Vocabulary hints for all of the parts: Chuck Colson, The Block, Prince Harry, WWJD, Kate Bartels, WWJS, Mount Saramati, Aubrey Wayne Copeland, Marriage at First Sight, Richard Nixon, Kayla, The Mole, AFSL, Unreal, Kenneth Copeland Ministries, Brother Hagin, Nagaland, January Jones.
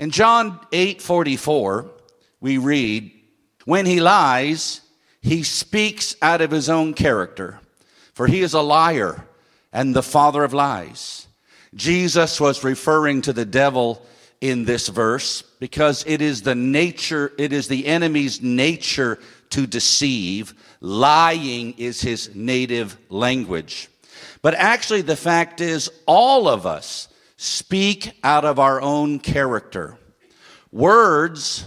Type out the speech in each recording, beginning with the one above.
In John 8:44, we read, "When he lies, he speaks out of his own character, for he is a liar and the father of lies." Jesus was referring to the devil in this verse because it is the enemy's nature to deceive. Lying is his native language. But actually, the fact is, all of us speak out of our own character. Words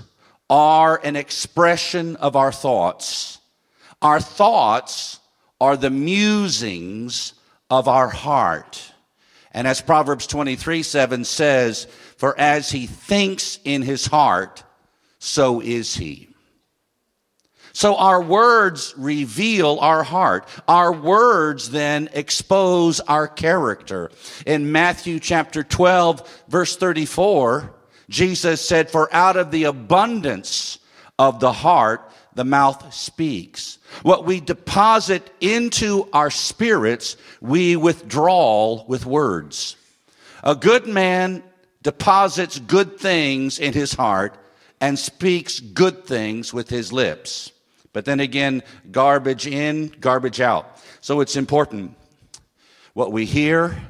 are an expression of our thoughts. Our thoughts are the musings of our heart. And as Proverbs 23:7 says, "For as he thinks in his heart, so is he." So our words reveal our heart. Our words then expose our character. In Matthew chapter 12, verse 34, Jesus said, "For out of the abundance of the heart, the mouth speaks." What we deposit into our spirits, we withdraw with words. A good man deposits good things in his heart and speaks good things with his lips. But then again, garbage in, garbage out. So it's important. What we hear,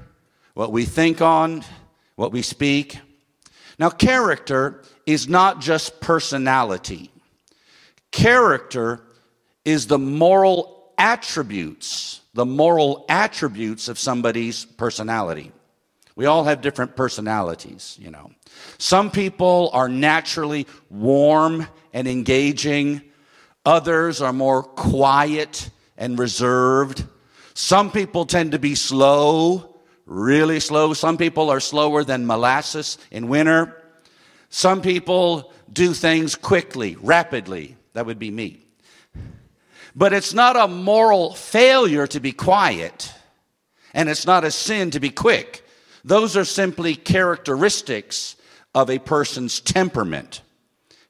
what we think on, what we speak. Now, character is not just personality. Character is the moral attributes of somebody's personality. We all have different personalities, you know. Some people are naturally warm and engaging. Others are more quiet and reserved. Some people tend to be slow, really slow. Some people are slower than molasses in winter. Some people do things quickly, rapidly. That would be me. But it's not a moral failure to be quiet, and it's not a sin to be quick. Those are simply characteristics of a person's temperament.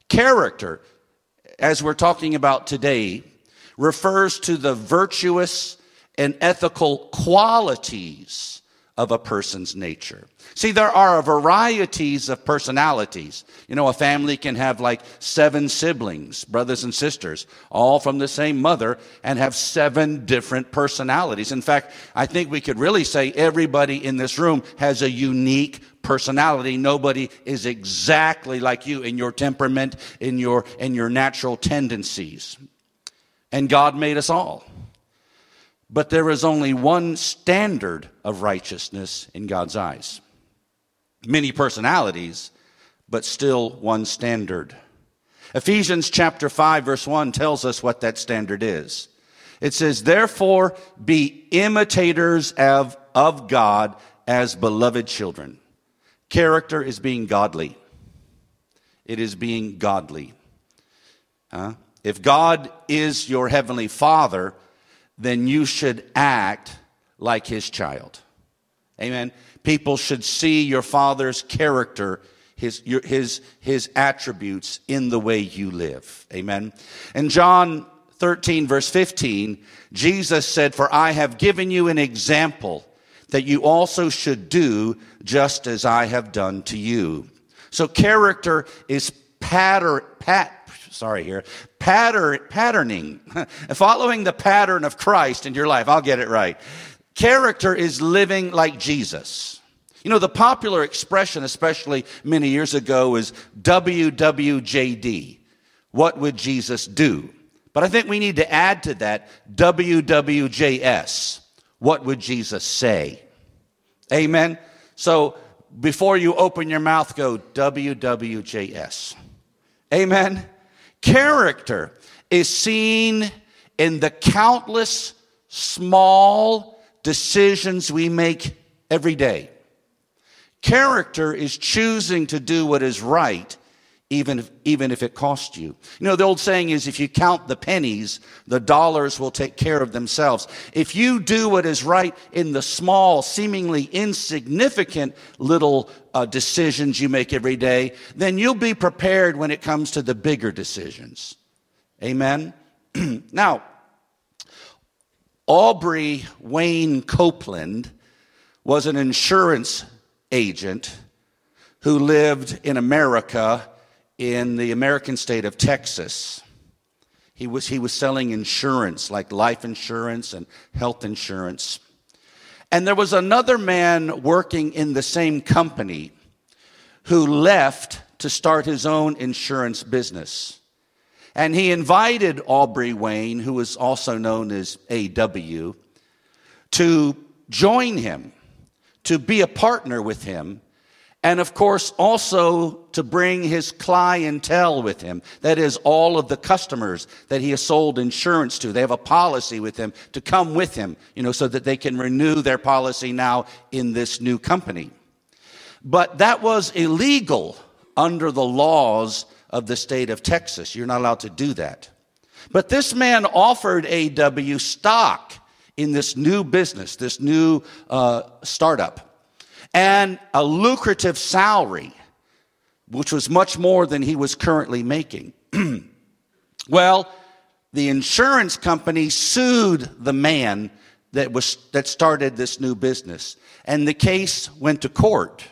Character, as we're talking about today, refers to the virtuous and ethical qualities of a person's nature. See, there are varieties of personalities. You know, a family can have like 7 siblings, brothers and sisters, all from the same mother, and have 7 different personalities. In fact, I think we could really say everybody in this room has a unique personality. Nobody is exactly like you in your temperament, in your natural tendencies. And God made us all. But there is only one standard of righteousness in God's eyes. Many personalities, but still one standard. Ephesians chapter 5, verse 1 tells us what that standard is. It says, "Therefore be imitators of God as beloved children." Character is being godly. It is being godly. If God is your heavenly Father, then you should act like his child. Amen. People should see your father's character, his attributes in the way you live. Amen. In John 13, verse 15, Jesus said, "For I have given you an example that you also should do just as I have done to you." So character is patterning, following the pattern of Christ in your life. I'll get it right. Character is living like Jesus. You know, the popular expression, especially many years ago, is WWJD. What would Jesus do? But I think we need to add to that WWJS. What would Jesus say? Amen. So before you open your mouth, go WWJS. Amen. Character is seen in the countless small decisions we make every day. Character is choosing to do what is right, even if it costs you. You know, the old saying is, if you count the pennies, the dollars will take care of themselves. If you do what is right in the small, seemingly insignificant little decisions you make every day, then you'll be prepared when it comes to the bigger decisions. Amen? Now, Aubrey Wayne Copeland was an insurance agent who lived in America in the American state of Texas. He was selling insurance, like life insurance and health insurance. And there was another man working in the same company who left to start his own insurance business. And he invited Aubrey Wayne, who was also known as A.W., to join him, to be a partner with him, and of course also to bring his clientele with him. That is, all of the customers that he has sold insurance to. They have a policy with him to come with him, so that they can renew their policy now in this new company. But that was illegal under the laws of the state of Texas. You're not allowed to do that. But this man offered A.W. stock in this new business, this new startup, and a lucrative salary, which was much more than he was currently making. Well, the insurance company sued the man that started this new business, and the case went to court.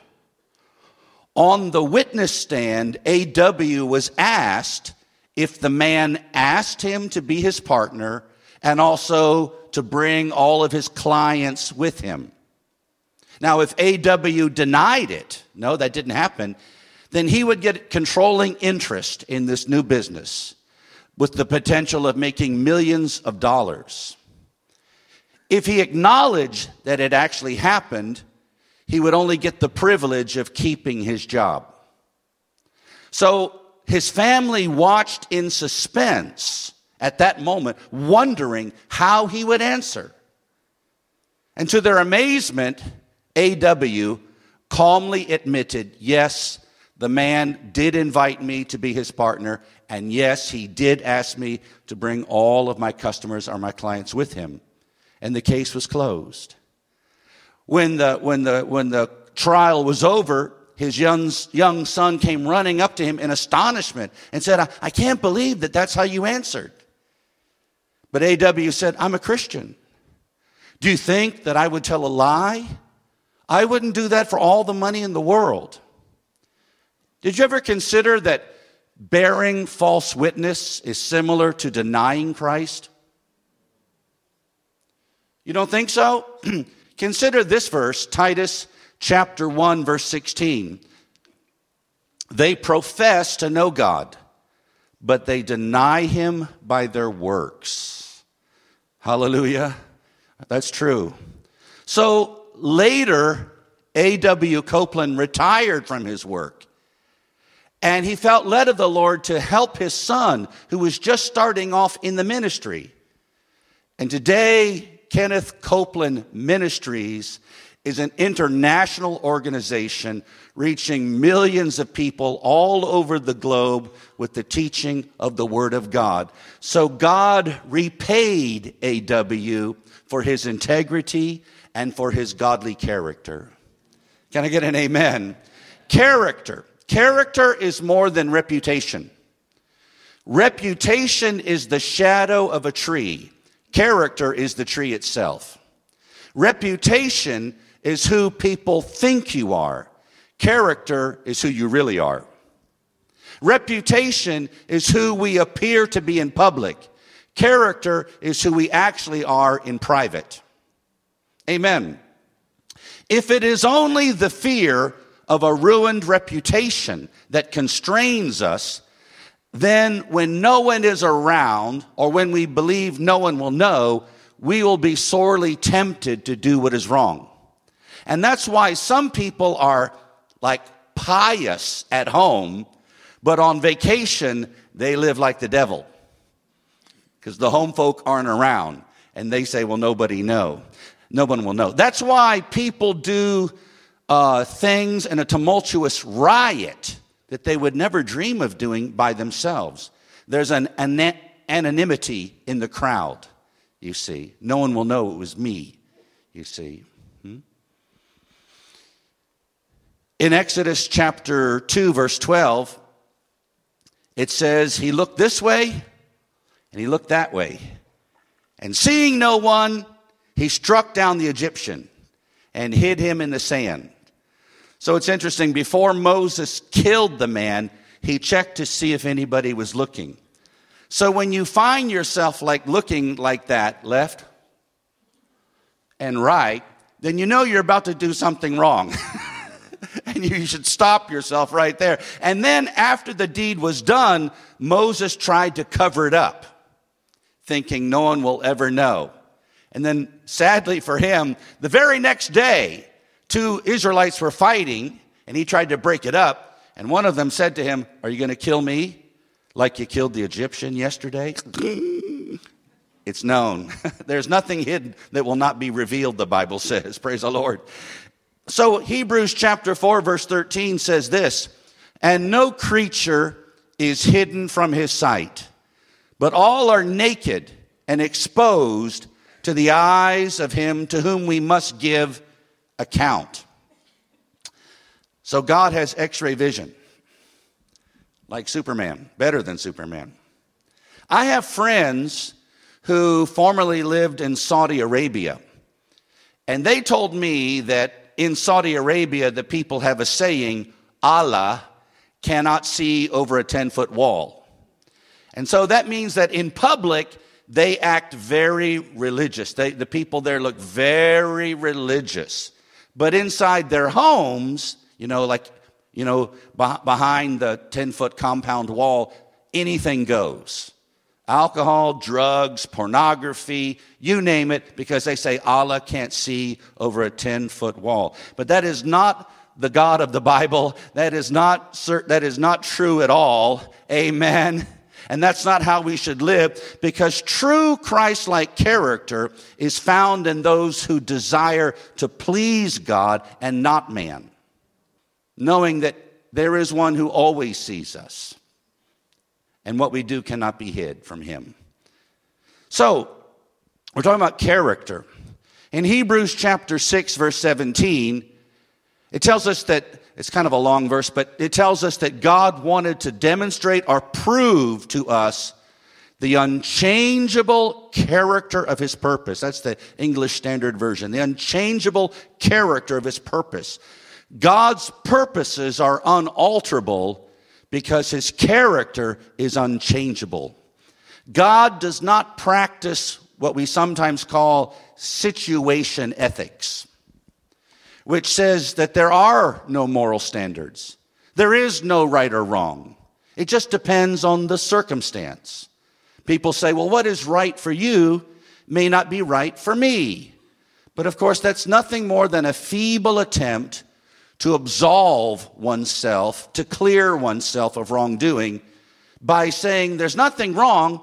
On the witness stand, A.W. was asked if the man asked him to be his partner and also to bring all of his clients with him. Now, if A.W. denied it, no, that didn't happen, then he would get controlling interest in this new business with the potential of making millions of dollars. If he acknowledged that it actually happened, he would only get the privilege of keeping his job. So his family watched in suspense at that moment, wondering how he would answer. And to their amazement, A.W. calmly admitted, yes, the man did invite me to be his partner, and yes, he did ask me to bring all of my customers or my clients with him. And the case was closed. When the trial was over, his young son came running up to him in astonishment and said, I can't believe that's how you answered. But A.W. said, I'm a Christian. Do you think that I would tell a lie? I wouldn't do that for all the money in the world. Did you ever consider that bearing false witness is similar to denying Christ? You don't think so? Consider this verse, Titus chapter 1, verse 16. They profess to know God, but they deny him by their works. Hallelujah. That's true. So later, A.W. Copeland retired from his work, and he felt led of the Lord to help his son, who was just starting off in the ministry. And today, Kenneth Copeland Ministries is an international organization reaching millions of people all over the globe with the teaching of the Word of God. So God repaid A.W. for his integrity and for his godly character. Can I get an amen? Character. Character is more than reputation. Reputation is the shadow of a tree. Character is the tree itself. Reputation is who people think you are. Character is who you really are. Reputation is who we appear to be in public. Character is who we actually are in private. Amen. If it is only the fear of a ruined reputation that constrains us, then when no one is around, or when we believe no one will know, we will be sorely tempted to do what is wrong. And that's why some people are like pious at home, but on vacation, they live like the devil. Because the home folk aren't around, and they say, well, no one will know. That's why people do things in a tumultuous riot that they would never dream of doing by themselves. There's an anonymity in the crowd, you see. No one will know it was me, you see. In Exodus chapter 2, verse 12, it says, he looked this way and he looked that way. And seeing no one, he struck down the Egyptian and hid him in the sand. So it's interesting, before Moses killed the man, he checked to see if anybody was looking. So when you find yourself like looking like that, left and right, then you know you're about to do something wrong. And you should stop yourself right there. And then after the deed was done, Moses tried to cover it up, thinking no one will ever know. And then sadly for him, the very next day, two Israelites were fighting, and he tried to break it up. And one of them said to him, "Are you going to kill me like you killed the Egyptian yesterday?" It's known. There's nothing hidden that will not be revealed, the Bible says. Praise the Lord. So Hebrews chapter 4, verse 13 says this, "And no creature is hidden from his sight, but all are naked and exposed to the eyes of him to whom we must give account." So God has x-ray vision, like Superman, better than Superman. I have friends who formerly lived in Saudi Arabia, and they told me that in Saudi Arabia, the people have a saying, "Allah cannot see over a 10-foot wall." And so that means that in public, they act very religious. The people there look very religious. But inside their homes, behind the 10-foot compound wall, anything goes. Alcohol, drugs, pornography, you name it, because they say Allah can't see over a 10-foot wall. But that is not the God of the Bible. That is not true at all. Amen. And that's not how we should live, because true Christ-like character is found in those who desire to please God and not man, knowing that there is one who always sees us. And what we do cannot be hid from him. So, we're talking about character. In Hebrews chapter 6, verse 17, it tells us that, it's kind of a long verse, but it tells us that God wanted to demonstrate or prove to us the unchangeable character of his purpose. That's the English Standard Version. The unchangeable character of his purpose. God's purposes are unalterable, because his character is unchangeable. God does not practice what we sometimes call situation ethics, which says that there are no moral standards. There is no right or wrong. It just depends on the circumstance. People say, well, what is right for you may not be right for me. But of course, that's nothing more than a feeble attempt to absolve oneself, to clear oneself of wrongdoing by saying there's nothing wrong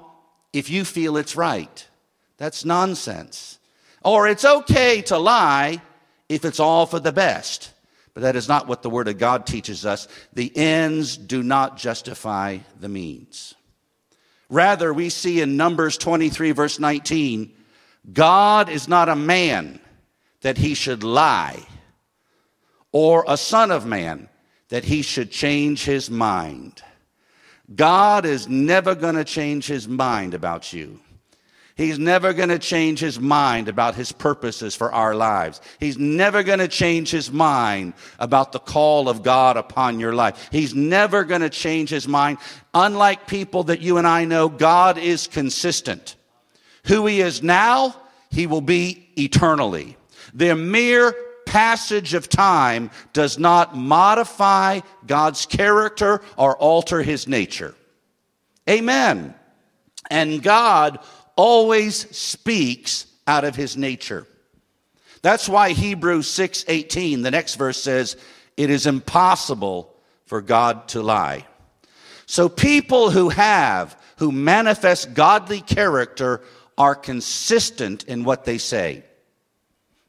if you feel it's right. That's nonsense. Or it's okay to lie if it's all for the best. But that is not what the Word of God teaches us. The ends do not justify the means. Rather, we see in Numbers 23, verse 19, God is not a man that he should lie, or a son of man that he should change his mind. God is never going to change his mind about you. He's never going to change his mind about his purposes for our lives. He's never going to change his mind about the call of God upon your life. He's never going to change his mind. Unlike people that you and I know, God is consistent. Who he is now, he will be eternally. The mere passage of time does not modify God's character or alter his nature. Amen. And God always speaks out of his nature. That's why Hebrews 6:18, the next verse says, it is impossible for God to lie. So people who manifest godly character are consistent in what they say.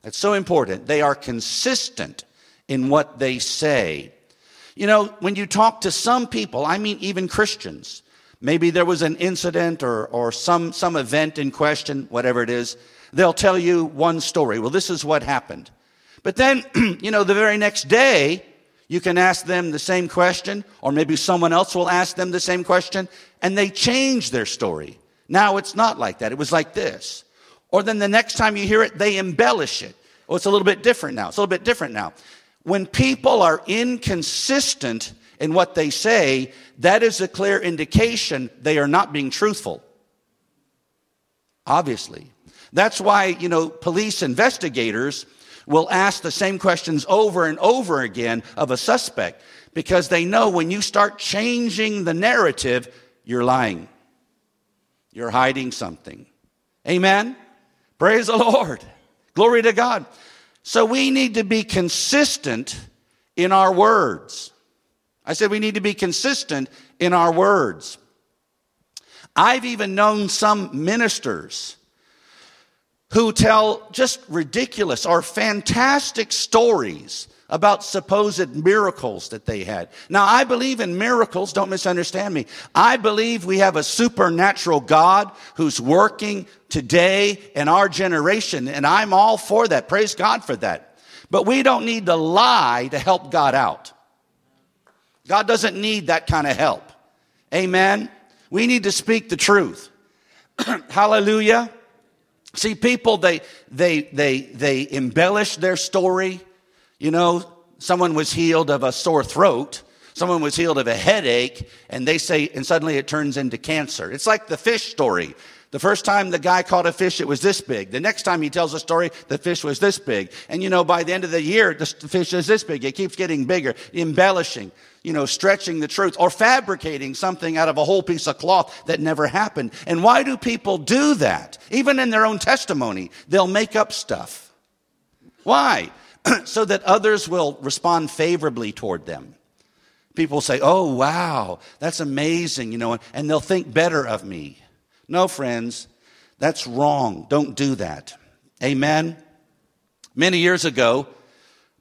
That's so important. They are consistent in what they say. You know, when you talk to some people, I mean even Christians, maybe there was an incident or some event in question, whatever it is, they'll tell you one story. Well, this is what happened. But then, the very next day, you can ask them the same question, or maybe someone else will ask them the same question, and they change their story. Now it's not like that. It was like this. Or then the next time you hear it, they embellish it. Oh, it's a little bit different now. When people are inconsistent in what they say, that is a clear indication they are not being truthful. Obviously. That's why, police investigators will ask the same questions over and over again of a suspect, because they know when you start changing the narrative, you're lying. You're hiding something. Amen? Praise the Lord. Glory to God. So we need to be consistent in our words. I said we need to be consistent in our words. I've even known some ministers who tell just ridiculous or fantastic stories about supposed miracles that they had. Now, I believe in miracles. Don't misunderstand me. I believe we have a supernatural God who's working today in our generation, and I'm all for that. Praise God for that. But we don't need to lie to help God out. God doesn't need that kind of help. Amen? We need to speak the truth. Hallelujah. See, people, they embellish their story. Someone was healed of a sore throat. Someone was healed of a headache. And they say, and suddenly it turns into cancer. It's like the fish story. The first time the guy caught a fish, it was this big. The next time he tells a story, the fish was this big. And, by the end of the year, the fish is this big. It keeps getting bigger, embellishing, stretching the truth or fabricating something out of a whole piece of cloth that never happened. And why do people do that? Even in their own testimony, they'll make up stuff. Why? So that others will respond favorably toward them. People say, oh, wow, that's amazing, and they'll think better of me. No, friends, that's wrong. Don't do that. Amen. Many years ago,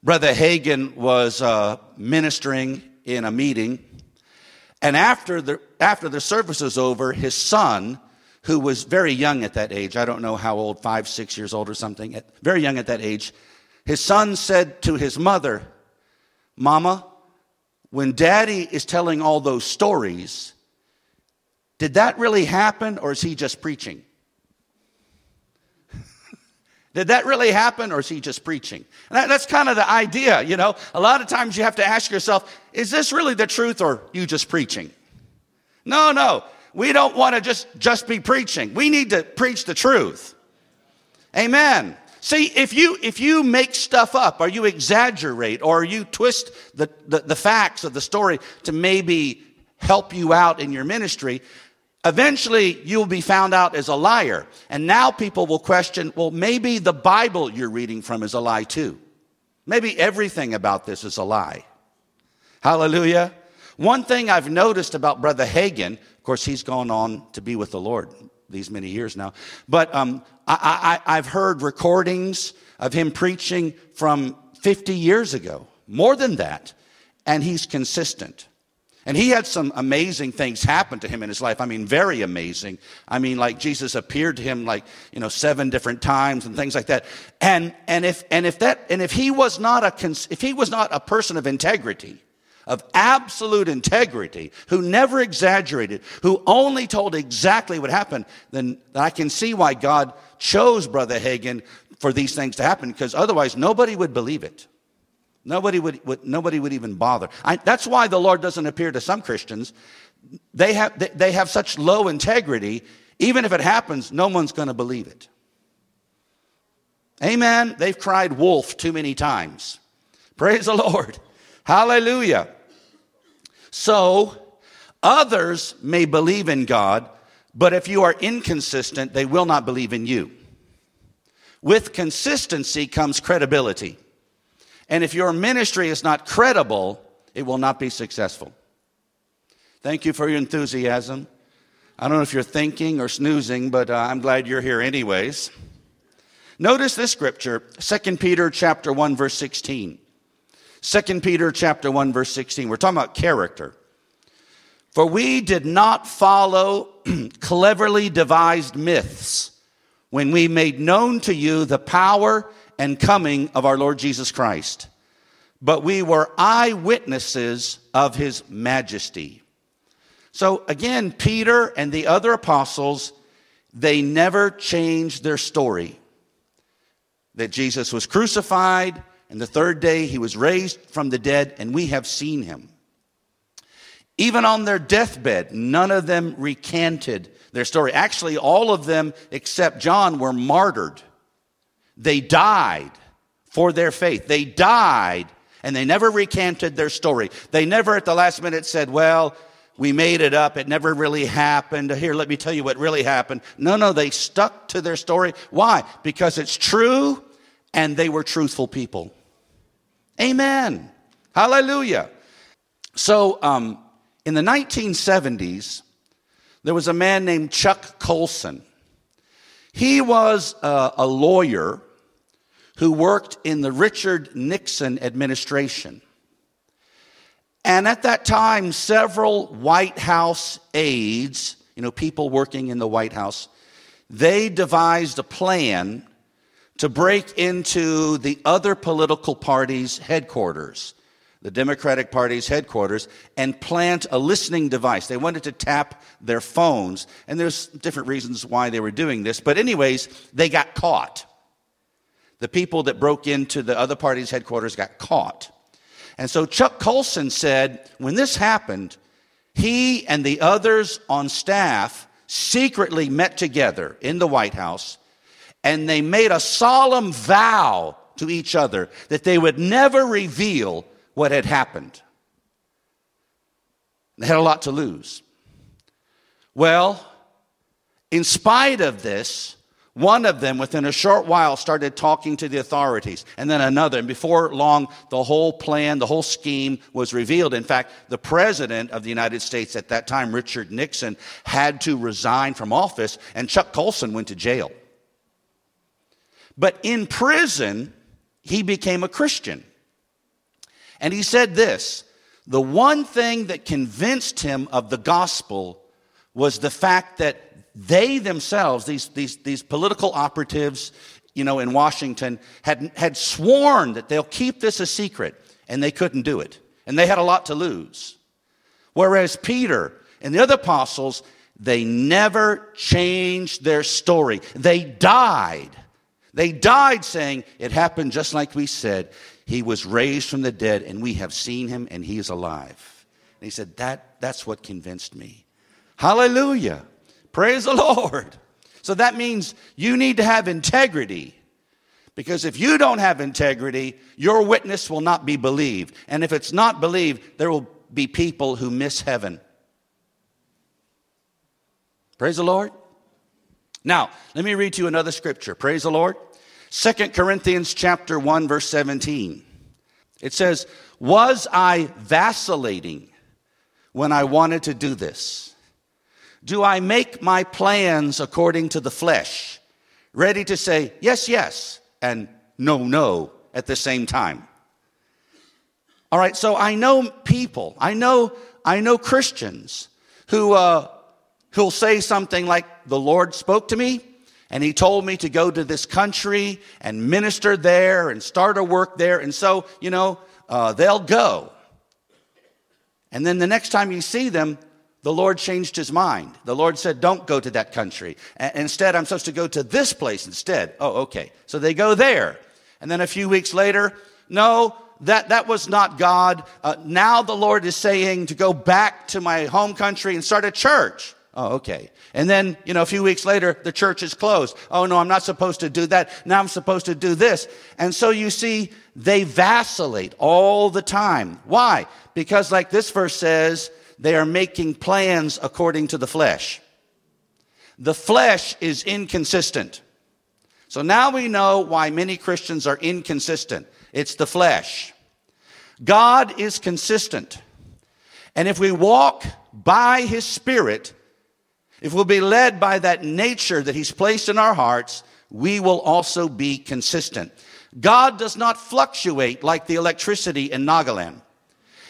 Brother Hagin was ministering in a meeting. And after the service was over, his son, who was very young at that age, I don't know how old, 5, 6 years old or something, very young at that age, his son said to his mother, Mama, when Daddy is telling all those stories, did that really happen, or is he just preaching? Did that really happen, or is he just preaching? And that's kind of the idea, A lot of times you have to ask yourself, is this really the truth, or you just preaching? No. We don't want to just be preaching. We need to preach the truth. Amen. See, if you make stuff up, or you exaggerate, or you twist the facts of the story to maybe help you out in your ministry, eventually you'll be found out as a liar. And now people will question, well, maybe the Bible you're reading from is a lie too. Maybe everything about this is a lie. Hallelujah. One thing I've noticed about Brother Hagin, of course, he's gone on to be with the Lord these many years now, but I've heard recordings of him preaching from 50 years ago, more than that, and he's consistent. And he had some amazing things happen to him in his life. I mean, very amazing. I mean, like Jesus appeared to him 7 different times and things like that. If he was not a person of integrity, of absolute integrity, who never exaggerated, who only told exactly what happened, then I can see why God chose Brother Hagin for these things to happen, because otherwise nobody would believe it. Nobody would even bother. That's why the Lord doesn't appear to some Christians. They have such low integrity, even if it happens, no one's going to believe it. Amen. They've cried wolf too many times. Praise the Lord. Hallelujah. So others may believe in God, but if you are inconsistent, they will not believe in you. With consistency comes credibility. And if your ministry is not credible, it will not be successful. Thank you for your enthusiasm. I don't know if you're thinking or snoozing, but I'm glad you're here anyways. Notice this scripture, 2 Peter chapter 1, verse 16. 2 Peter chapter 1, verse 16. We're talking about character. For we did not follow cleverly devised myths when we made known to you the power and coming of our Lord Jesus Christ, but we were eyewitnesses of his majesty. So again, Peter and the other apostles, they never changed their story. That Jesus was crucified, And the third day he was raised from the dead, and we have seen him. Even on their deathbed, none of them recanted their story. Actually, all of them except John were martyred. They died for their faith. They died, and they never recanted their story. They never at the last minute said, well, we made it up. It never really happened. Here, let me tell you what really happened. No, they stuck to their story. Why? Because it's true, and they were truthful people. Amen. Hallelujah. So, in the 1970s, there was a man named Chuck Colson. He was a lawyer who worked in the Richard Nixon administration. And at that time, several White House aides, people working in the White House, they devised a plan to break into the other political party's headquarters, the Democratic Party's headquarters, and plant a listening device. They wanted to tap their phones, and there's different reasons why they were doing this. But anyways, they got caught. The people that broke into the other party's headquarters got caught. And so Chuck Colson said, when this happened, he and the others on staff secretly met together in the White House, and they made a solemn vow to each other that they would never reveal what had happened. They had a lot to lose. Well, in spite of this, one of them within a short while started talking to the authorities, and then another. And before long, the whole plan, the whole scheme was revealed. In fact, the president of the United States at that time, Richard Nixon, had to resign from office, and Chuck Colson went to jail. But in prison, he became a Christian. And he said this: the one thing that convinced him of the gospel was the fact that they themselves, these political operatives, in Washington, had sworn that they'll keep this a secret, and they couldn't do it. And they had a lot to lose. Whereas Peter and the other apostles, they never changed their story. They died. They died saying, it happened just like we said. He was raised from the dead, and we have seen him, and he is alive. And he said, that's what convinced me. Hallelujah. Praise the Lord. So that means you need to have integrity. Because if you don't have integrity, your witness will not be believed. And if it's not believed, there will be people who miss heaven. Praise the Lord. Now, let me read to you another scripture. Praise the Lord. 2 Corinthians chapter 1, verse 17. It says, was I vacillating when I wanted to do this? Do I make my plans according to the flesh, ready to say yes, yes, and no, no at the same time? All right, so I know people, I know Christians who'll say something like, the Lord spoke to me, and he told me to go to this country and minister there and start a work there. And so, they'll go. And then the next time you see them, the Lord changed his mind. The Lord said, don't go to that country. Instead, I'm supposed to go to this place instead. Oh, okay. So they go there. And then a few weeks later, no, that was not God. Now the Lord is saying to go back to my home country and start a church. Oh, okay. And then, a few weeks later, the church is closed. Oh, no, I'm not supposed to do that. Now I'm supposed to do this. And so you see, they vacillate all the time. Why? Because like this verse says, they are making plans according to the flesh. The flesh is inconsistent. So now we know why many Christians are inconsistent. It's the flesh. God is consistent. And if we walk by his Spirit, if we'll be led by that nature that he's placed in our hearts, we will also be consistent. God does not fluctuate like the electricity in Nagaland.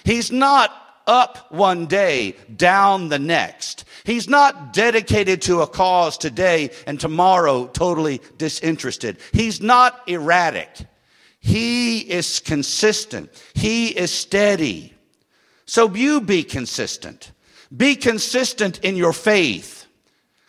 He's not up one day, down the next. He's not dedicated to a cause today and tomorrow totally disinterested. He's not erratic. He is consistent. He is steady. So you be consistent. Be consistent in your faith.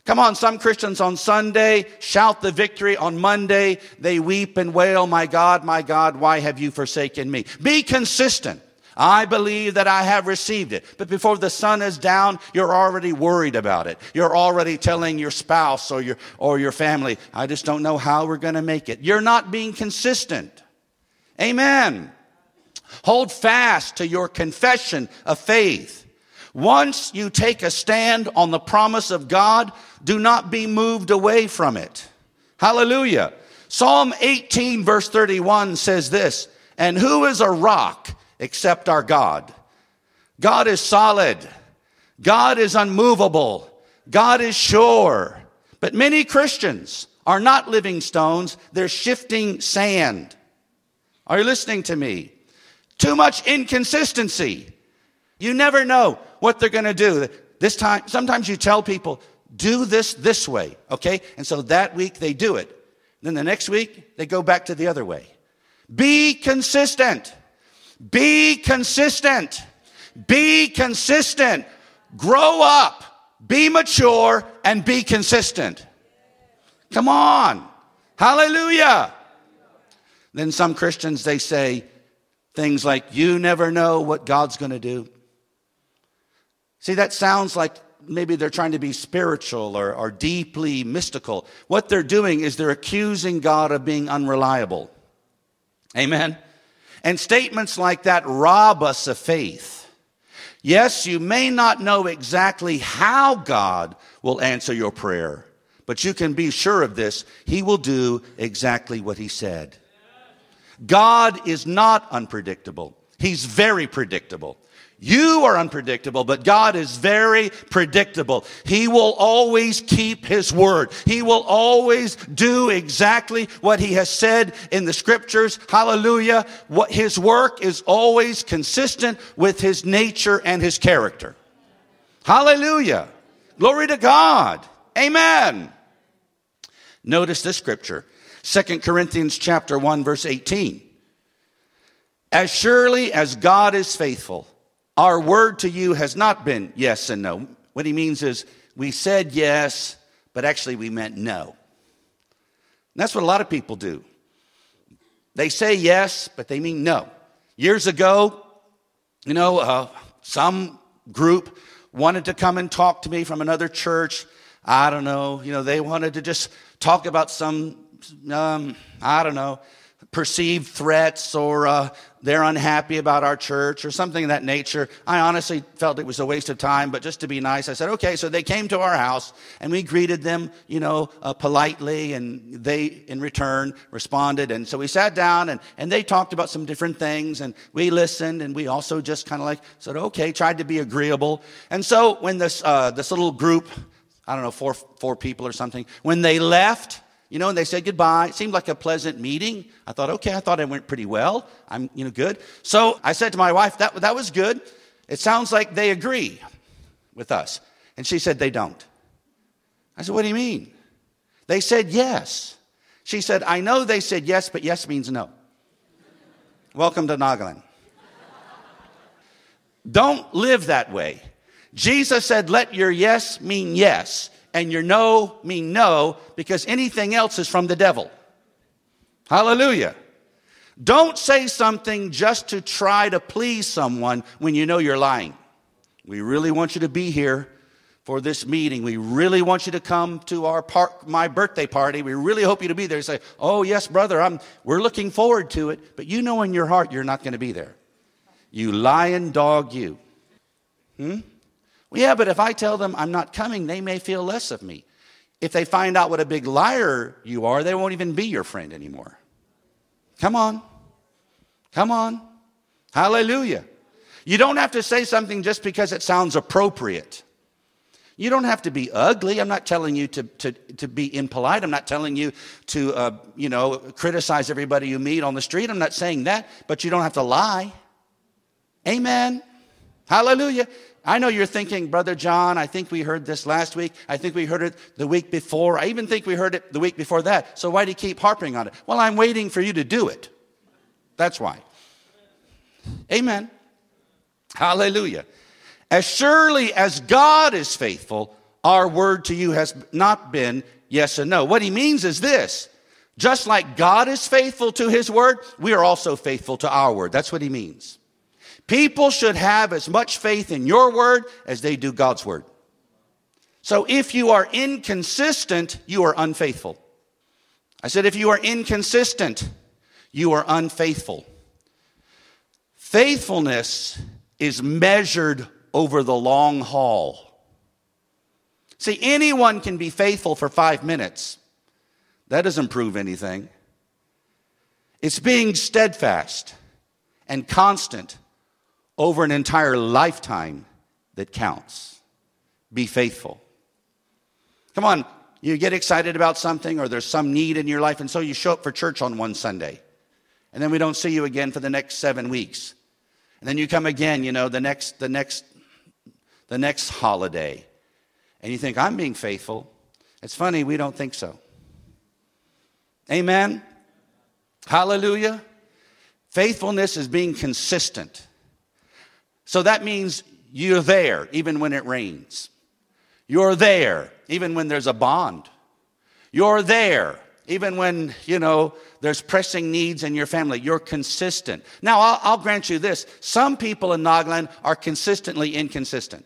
Come on, some Christians on Sunday shout the victory. On Monday, they weep and wail, my God, why have you forsaken me? Be consistent. I believe that I have received it. But before the sun is down, you're already worried about it. You're already telling your spouse or your family, I just don't know how we're going to make it. You're not being consistent. Amen. Hold fast to your confession of faith. Once you take a stand on the promise of God, do not be moved away from it. Hallelujah. Psalm 18 verse 31 says this, and who is a rock except our God? God is solid. God is unmovable. God is sure. But many Christians are not living stones. They're shifting sand. Are you listening to me? Too much inconsistency. You never know what they're going to do. This time, sometimes you tell people, do this way, okay? And so that week they do it. Then the next week, they go back to the other way. Be consistent. Be consistent. Be consistent. Grow up. Be mature and be consistent. Come on. Hallelujah. Then some Christians, they say things like, you never know what God's going to do. See, that sounds like maybe they're trying to be spiritual or deeply mystical. What they're doing is they're accusing God of being unreliable. Amen. And statements like that rob us of faith. Yes, you may not know exactly how God will answer your prayer, but you can be sure of this. He will do exactly what he said. God is not unpredictable. He's very predictable. You are unpredictable, but God is very predictable. He will always keep his word. He will always do exactly what he has said in the scriptures. Hallelujah. What his work is always consistent with his nature and his character. Hallelujah. Glory to God. Amen. Notice this scripture, 2 Corinthians chapter 1, verse 18. As surely as God is faithful, our word to you has not been yes and no. What he means is we said yes, but actually we meant no. And that's what a lot of people do. They say yes, but they mean no. Years ago, some group wanted to come and talk to me from another church. I don't know. They wanted to just talk about some, perceived threats or they're unhappy about our church or something of that nature. I honestly felt it was a waste of time, but just to be nice, I said, okay. So they came to our house and we greeted them, politely, and they in return responded. And so we sat down and they talked about some different things and we listened and we also just kind of said, okay, tried to be agreeable. And so when this little group, I don't know, four people or something, when they left, and they said goodbye. It seemed like a pleasant meeting. I thought, okay, I thought it went pretty well. I'm, good. So I said to my wife, that was good. It sounds like they agree with us. And she said, they don't. I said, what do you mean? They said yes. She said, I know they said yes, but yes means no. Welcome to Nagaland. Don't live that way. Jesus said, let your yes mean yes. And your no mean no, because anything else is from the devil. Hallelujah. Don't say something just to try to please someone when you know you're lying. We really want you to be here for this meeting. We really want you to come to my birthday party. We really hope you to be there. You say, oh, yes, brother, we're looking forward to it. But you know in your heart you're not going to be there. You lying dog, you. Yeah, but if I tell them I'm not coming, they may feel less of me. If they find out what a big liar you are, they won't even be your friend anymore. Come on. Come on. Hallelujah. You don't have to say something just because it sounds appropriate. You don't have to be ugly. I'm not telling you to be impolite. I'm not telling you to, criticize everybody you meet on the street. I'm not saying that, but you don't have to lie. Amen. Hallelujah. I know you're thinking, Brother John, I think we heard this last week. I think we heard it the week before. I even think we heard it the week before that. So why do you keep harping on it? Well, I'm waiting for you to do it. That's why. Amen. Hallelujah. As surely as God is faithful, our word to you has not been yes and no. What he means is this: just like God is faithful to his word, we are also faithful to our word. That's what he means. People should have as much faith in your word as they do God's word. So if you are inconsistent, you are unfaithful. I said, if you are inconsistent, you are unfaithful. Faithfulness is measured over the long haul. See, anyone can be faithful for 5 minutes. That doesn't prove anything. It's being steadfast and constant over an entire lifetime that counts. Be faithful. Come on, you get excited about something or there's some need in your life, and so you show up for church on one Sunday. And then we don't see you again for the next 7 weeks. And then you come again, you know, the next holiday. And you think, I'm being faithful. It's funny, we don't think so. Amen? Hallelujah? Faithfulness is being consistent. So that means you're there even when it rains. You're there even when there's a bond. You're there even when, you know, there's pressing needs in your family. You're consistent. Now, I'll grant you this. Some people in Nagaland are consistently inconsistent.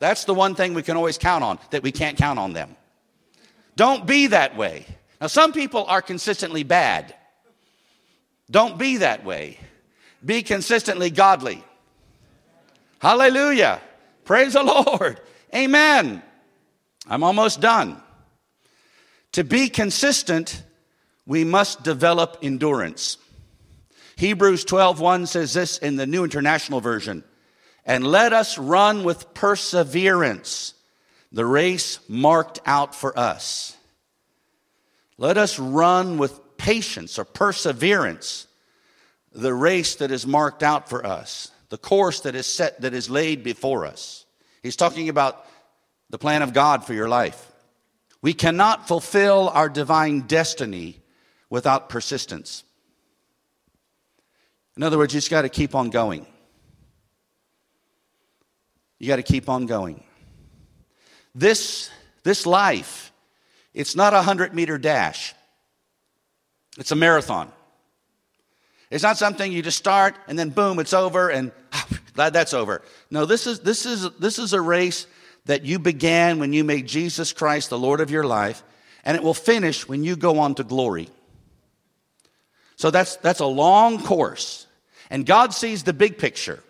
That's the one thing we can always count on, that we can't count on them. Don't be that way. Now, some people are consistently bad. Don't be that way. Be consistently godly. Hallelujah. Praise the Lord. Amen. I'm almost done. To be consistent, we must develop endurance. Hebrews 12:1 says this in the New International Version. And let us run with perseverance the race marked out for us. Let us run with patience or perseverance the race that is marked out for us, the course that is set, that is laid before us. He's talking about the plan of God for your life. We cannot fulfill our divine destiny without persistence. In other words, you just got to keep on going. You got to keep on going. This life, it's not a 100-meter dash. It's a marathon. It's not something you just start and then boom, it's over and glad that's over. No, this is a race that you began when you made Jesus Christ the Lord of your life, and it will finish when you go on to glory. So that's a long course, and God sees the big picture.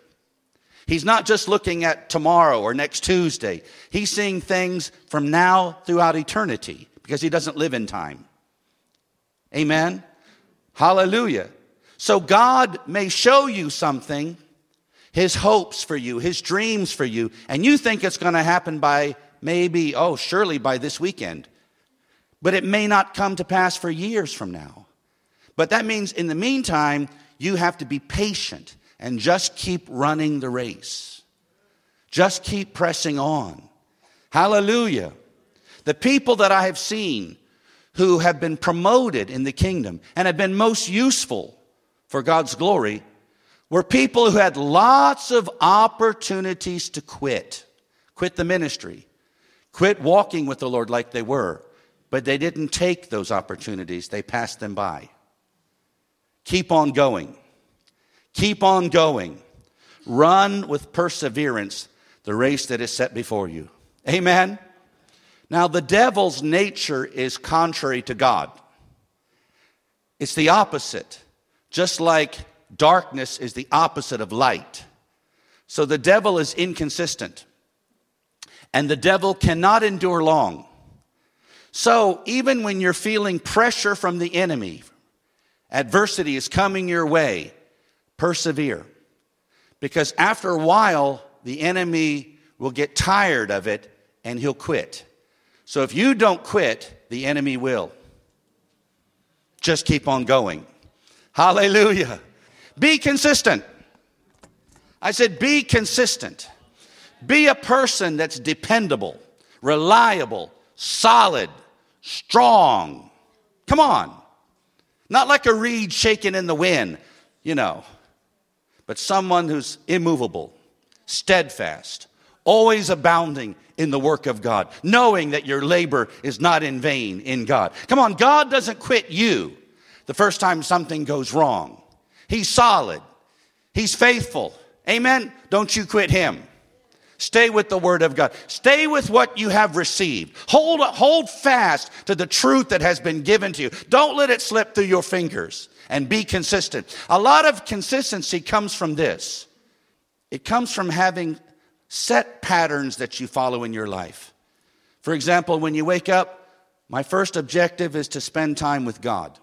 He's not just looking at tomorrow or next Tuesday. He's seeing things from now throughout eternity because he doesn't live in time. Amen? Hallelujah. So God may show you something, his hopes for you, his dreams for you, and you think it's going to happen by maybe, surely by this weekend. But it may not come to pass for years from now. But that means in the meantime, you have to be patient. And just keep running the race. Just keep pressing on. Hallelujah. The people that I have seen who have been promoted in the kingdom and have been most useful for God's glory were people who had lots of opportunities to quit the ministry, quit walking with the Lord like they were, but they didn't take those opportunities. They passed them by. Keep on going. Keep on going. Run with perseverance the race that is set before you. Amen? Now, the devil's nature is contrary to God. It's the opposite. Just like darkness is the opposite of light. So the devil is inconsistent. And the devil cannot endure long. So even when you're feeling pressure from the enemy, adversity is coming your way, persevere, because after a while, the enemy will get tired of it and he'll quit. So if you don't quit, the enemy will. Just keep on going. Hallelujah. Be consistent. I said, be consistent. Be a person that's dependable, reliable, solid, strong. Come on. Not like a reed shaken in the wind, you know. But someone who's immovable, steadfast, always abounding in the work of God, knowing that your labor is not in vain in God. Come on, God doesn't quit you the first time something goes wrong. He's solid. He's faithful. Amen? Don't you quit him. Stay with the word of God. Stay with what you have received. Hold fast to the truth that has been given to you. Don't let it slip through your fingers, and be consistent. A lot of consistency comes from this. It comes from having set patterns that you follow in your life. For example, when you wake up, my first objective is to spend time with God.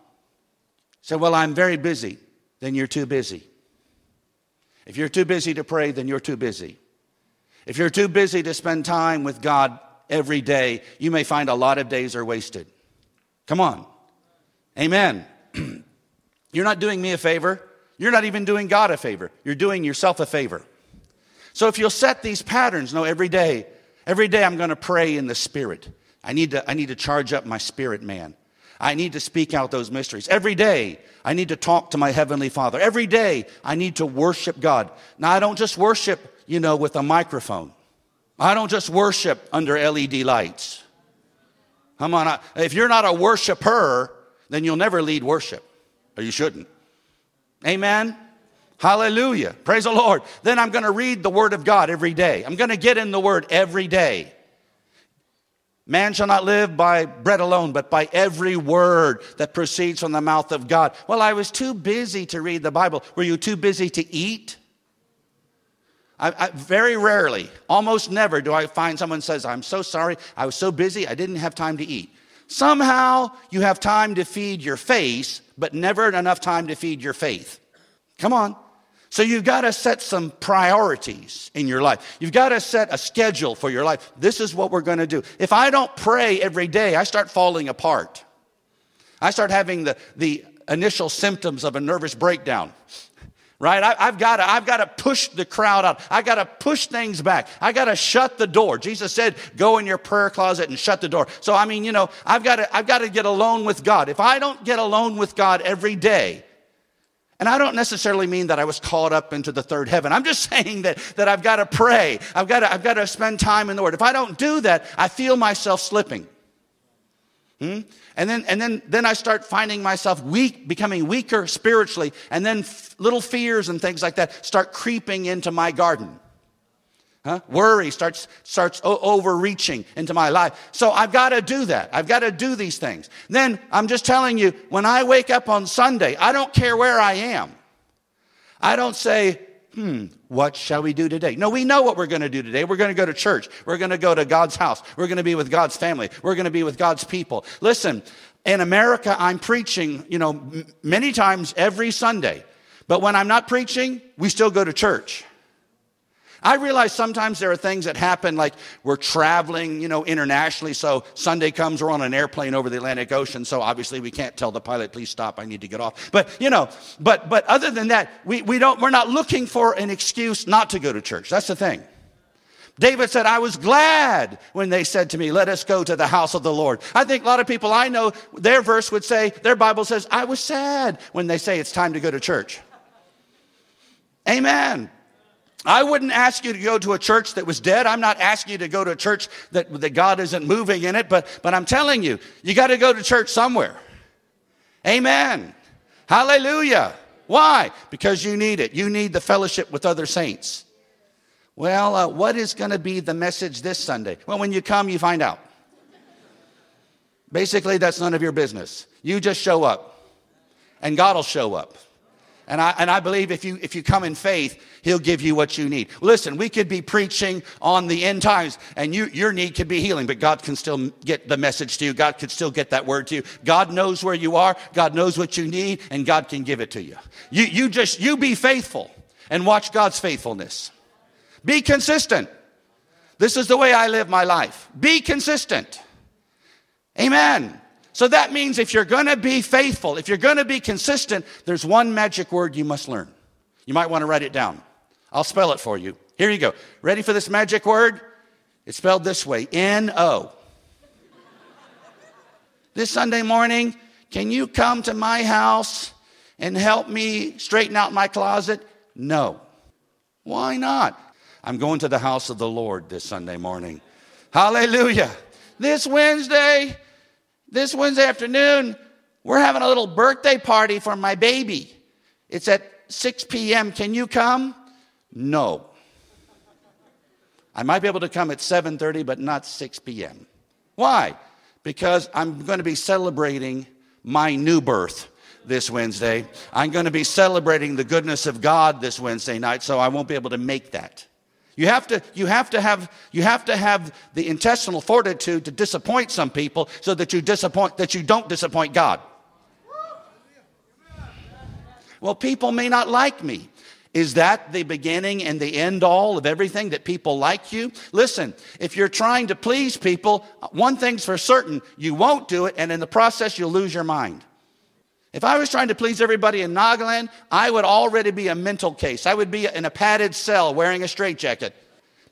Say, well, I'm very busy. Then you're too busy. If you're too busy to pray, then you're too busy. If you're too busy to spend time with God every day, you may find a lot of days are wasted. Come on. Amen. You're not doing me a favor. You're not even doing God a favor. You're doing yourself a favor. So if you'll set these patterns, no, every day I'm going to pray in the Spirit. I need to charge up my spirit, man. I need to speak out those mysteries. Every day, I need to talk to my Heavenly Father. Every day, I need to worship God. Now, I don't just worship, with a microphone. I don't just worship under LED lights. Come on. If you're not a worshiper, then you'll never lead worship. Or you shouldn't. Amen. Hallelujah. Praise the Lord. Then I'm going to read the word of God every day. I'm going to get in the word every day. Man shall not live by bread alone, but by every word that proceeds from the mouth of God. Well, I was too busy to read the Bible. Were you too busy to eat? I very rarely, almost never do I find someone says, I'm so sorry, I was so busy, I didn't have time to eat. Somehow you have time to feed your face, but never enough time to feed your faith. Come on. So you've got to set some priorities in your life. You've got to set a schedule for your life. This is what we're going to do. If I don't pray every day, I start falling apart. I start having the initial symptoms of a nervous breakdown. Right? I've got to push the crowd out. I've got to push things back. I've got to shut the door. Jesus said, go in your prayer closet and shut the door. So, I've got to get alone with God. If I don't get alone with God every day, and I don't necessarily mean that I was called up into the third heaven. I'm just saying that I've got to pray. I've got to spend time in the Word. If I don't do that, I feel myself slipping. And then I start finding myself weak, becoming weaker spiritually, and then little fears and things like that start creeping into my garden. Worry starts overreaching into my life. So I've got to do that. I've got to do these things. Then I'm just telling you, when I wake up on Sunday, I don't care where I am. I don't say, what shall we do today? No, we know what we're going to do today. We're going to go to church. We're going to go to God's house. We're going to be with God's family. We're going to be with God's people. Listen, in America, I'm preaching, many times every Sunday. But when I'm not preaching, we still go to church. I realize sometimes there are things that happen, like we're traveling, internationally. So Sunday comes, we're on an airplane over the Atlantic Ocean. So obviously we can't tell the pilot, please stop, I need to get off. But other than that, we're not looking for an excuse not to go to church. That's the thing. David said, I was glad when they said to me, let us go to the house of the Lord. I think a lot of people I know, their Bible says, I was sad when they say it's time to go to church. Amen. I wouldn't ask you to go to a church that was dead. I'm not asking you to go to a church that God isn't moving in it. But I'm telling you, you got to go to church somewhere. Amen. Hallelujah. Why? Because you need it. You need the fellowship with other saints. Well, what is going to be the message this Sunday? Well, when you come, you find out. Basically, that's none of your business. You just show up, and God will show up. And I believe if you come in faith, he'll give you what you need. Listen, we could be preaching on the end times, and your need could be healing, but God can still get the message to you. God could still get that word to you. God knows where you are. God knows what you need, and God can give it to you. You be faithful and watch God's faithfulness. Be consistent. This is the way I live my life. Be consistent. Amen. So that means if you're going to be faithful, if you're going to be consistent, there's one magic word you must learn. You might want to write it down. I'll spell it for you. Here you go. Ready for this magic word? It's spelled this way, N-O. This Sunday morning, can you come to my house and help me straighten out my closet? No. Why not? I'm going to the house of the Lord this Sunday morning. Hallelujah. This Wednesday afternoon, we're having a little birthday party for my baby. It's at 6 p.m. Can you come? No. I might be able to come at 7:30, but not 6 p.m. Why? Because I'm going to be celebrating my new birth this Wednesday. I'm going to be celebrating the goodness of God this Wednesday night, so I won't be able to make that. You have to have the intestinal fortitude to disappoint some people so that you don't disappoint God. Well, people may not like me. Is that the beginning and the end all of everything, that people like you? Listen, if you're trying to please people, one thing's for certain, you won't do it, and in the process, you'll lose your mind. If I was trying to please everybody in Nagaland, I would already be a mental case. I would be in a padded cell wearing a straitjacket.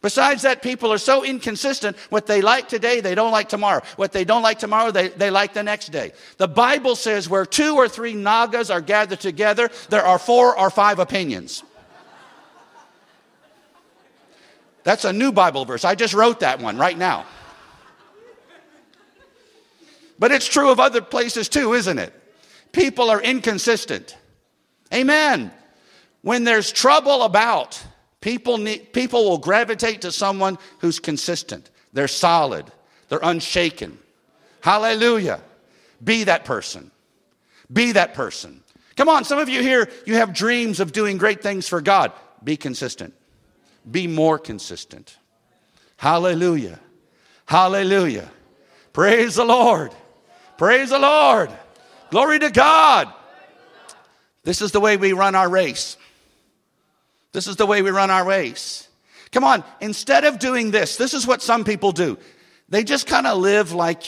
Besides that, people are so inconsistent. What they like today, they don't like tomorrow. What they don't like tomorrow, they like the next day. The Bible says where two or three Nagas are gathered together, there are four or five opinions. That's a new Bible verse. I just wrote that one right now. But it's true of other places too, isn't it? People are inconsistent. Amen. When there's trouble about, people will gravitate to someone who's consistent. They're solid. They're unshaken. Hallelujah. Be that person. Be that person. Come on, some of you here, you have dreams of doing great things for God. Be consistent. Be more consistent. Hallelujah. Hallelujah. Praise the Lord. Praise the Lord. Glory to God. This is the way we run our race. This is the way we run our race. Come on, instead of doing this is what some people do. They just kind of live like,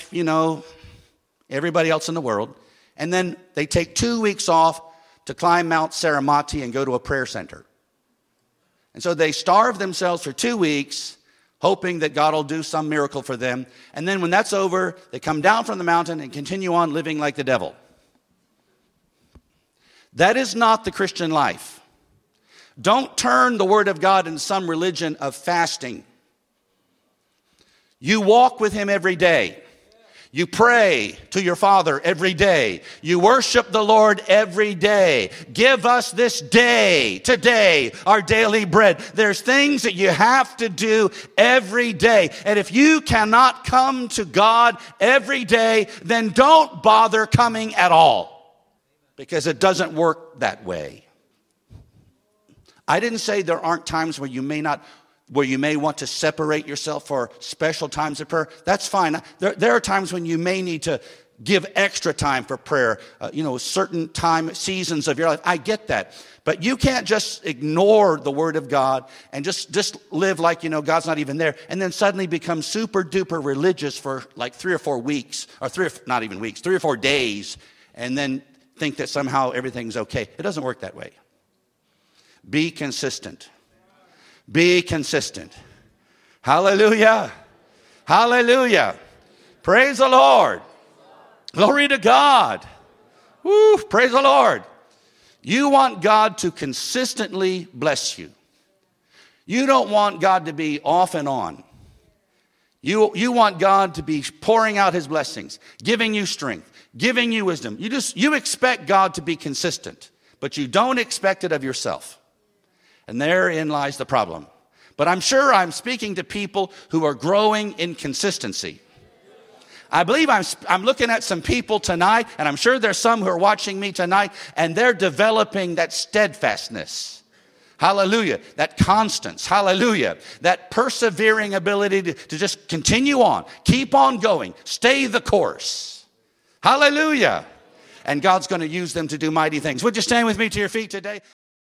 everybody else in the world. And then they take 2 weeks off to climb Mount Saramati and go to a prayer center. And so they starve themselves for 2 weeks, hoping that God will do some miracle for them. And then when that's over, they come down from the mountain and continue on living like the devil. That is not the Christian life. Don't turn the word of God into some religion of fasting. You walk with him every day. You pray to your Father every day. You worship the Lord every day. Give us this day, today, our daily bread. There's things that you have to do every day. And if you cannot come to God every day, then don't bother coming at all, because it doesn't work that way. I didn't say there aren't times where you may want to separate yourself for special times of prayer. That's fine. There are times when you may need to give extra time for prayer, certain time seasons of your life. I get that. But you can't just ignore the word of God and just live like, God's not even there, and then suddenly become super duper religious for like 3 or 4 weeks, or not even weeks, 3 or 4 days, and then think that somehow everything's okay. It doesn't work that way. Be consistent. Be consistent. Hallelujah. Hallelujah. Praise the Lord. Glory to God. Woo, praise the Lord. You want God to consistently bless you. You don't want God to be off and on. You want God to be pouring out his blessings, giving you strength, giving you wisdom. You expect God to be consistent, but you don't expect it of yourself. And therein lies the problem. But I'm sure I'm speaking to people who are growing in consistency. I believe I'm looking at some people tonight, and I'm sure there's some who are watching me tonight, and they're developing that steadfastness. Hallelujah. That constance. Hallelujah. That persevering ability to just continue on. Keep on going. Stay the course. Hallelujah. And God's going to use them to do mighty things. Would you stand with me to your feet today?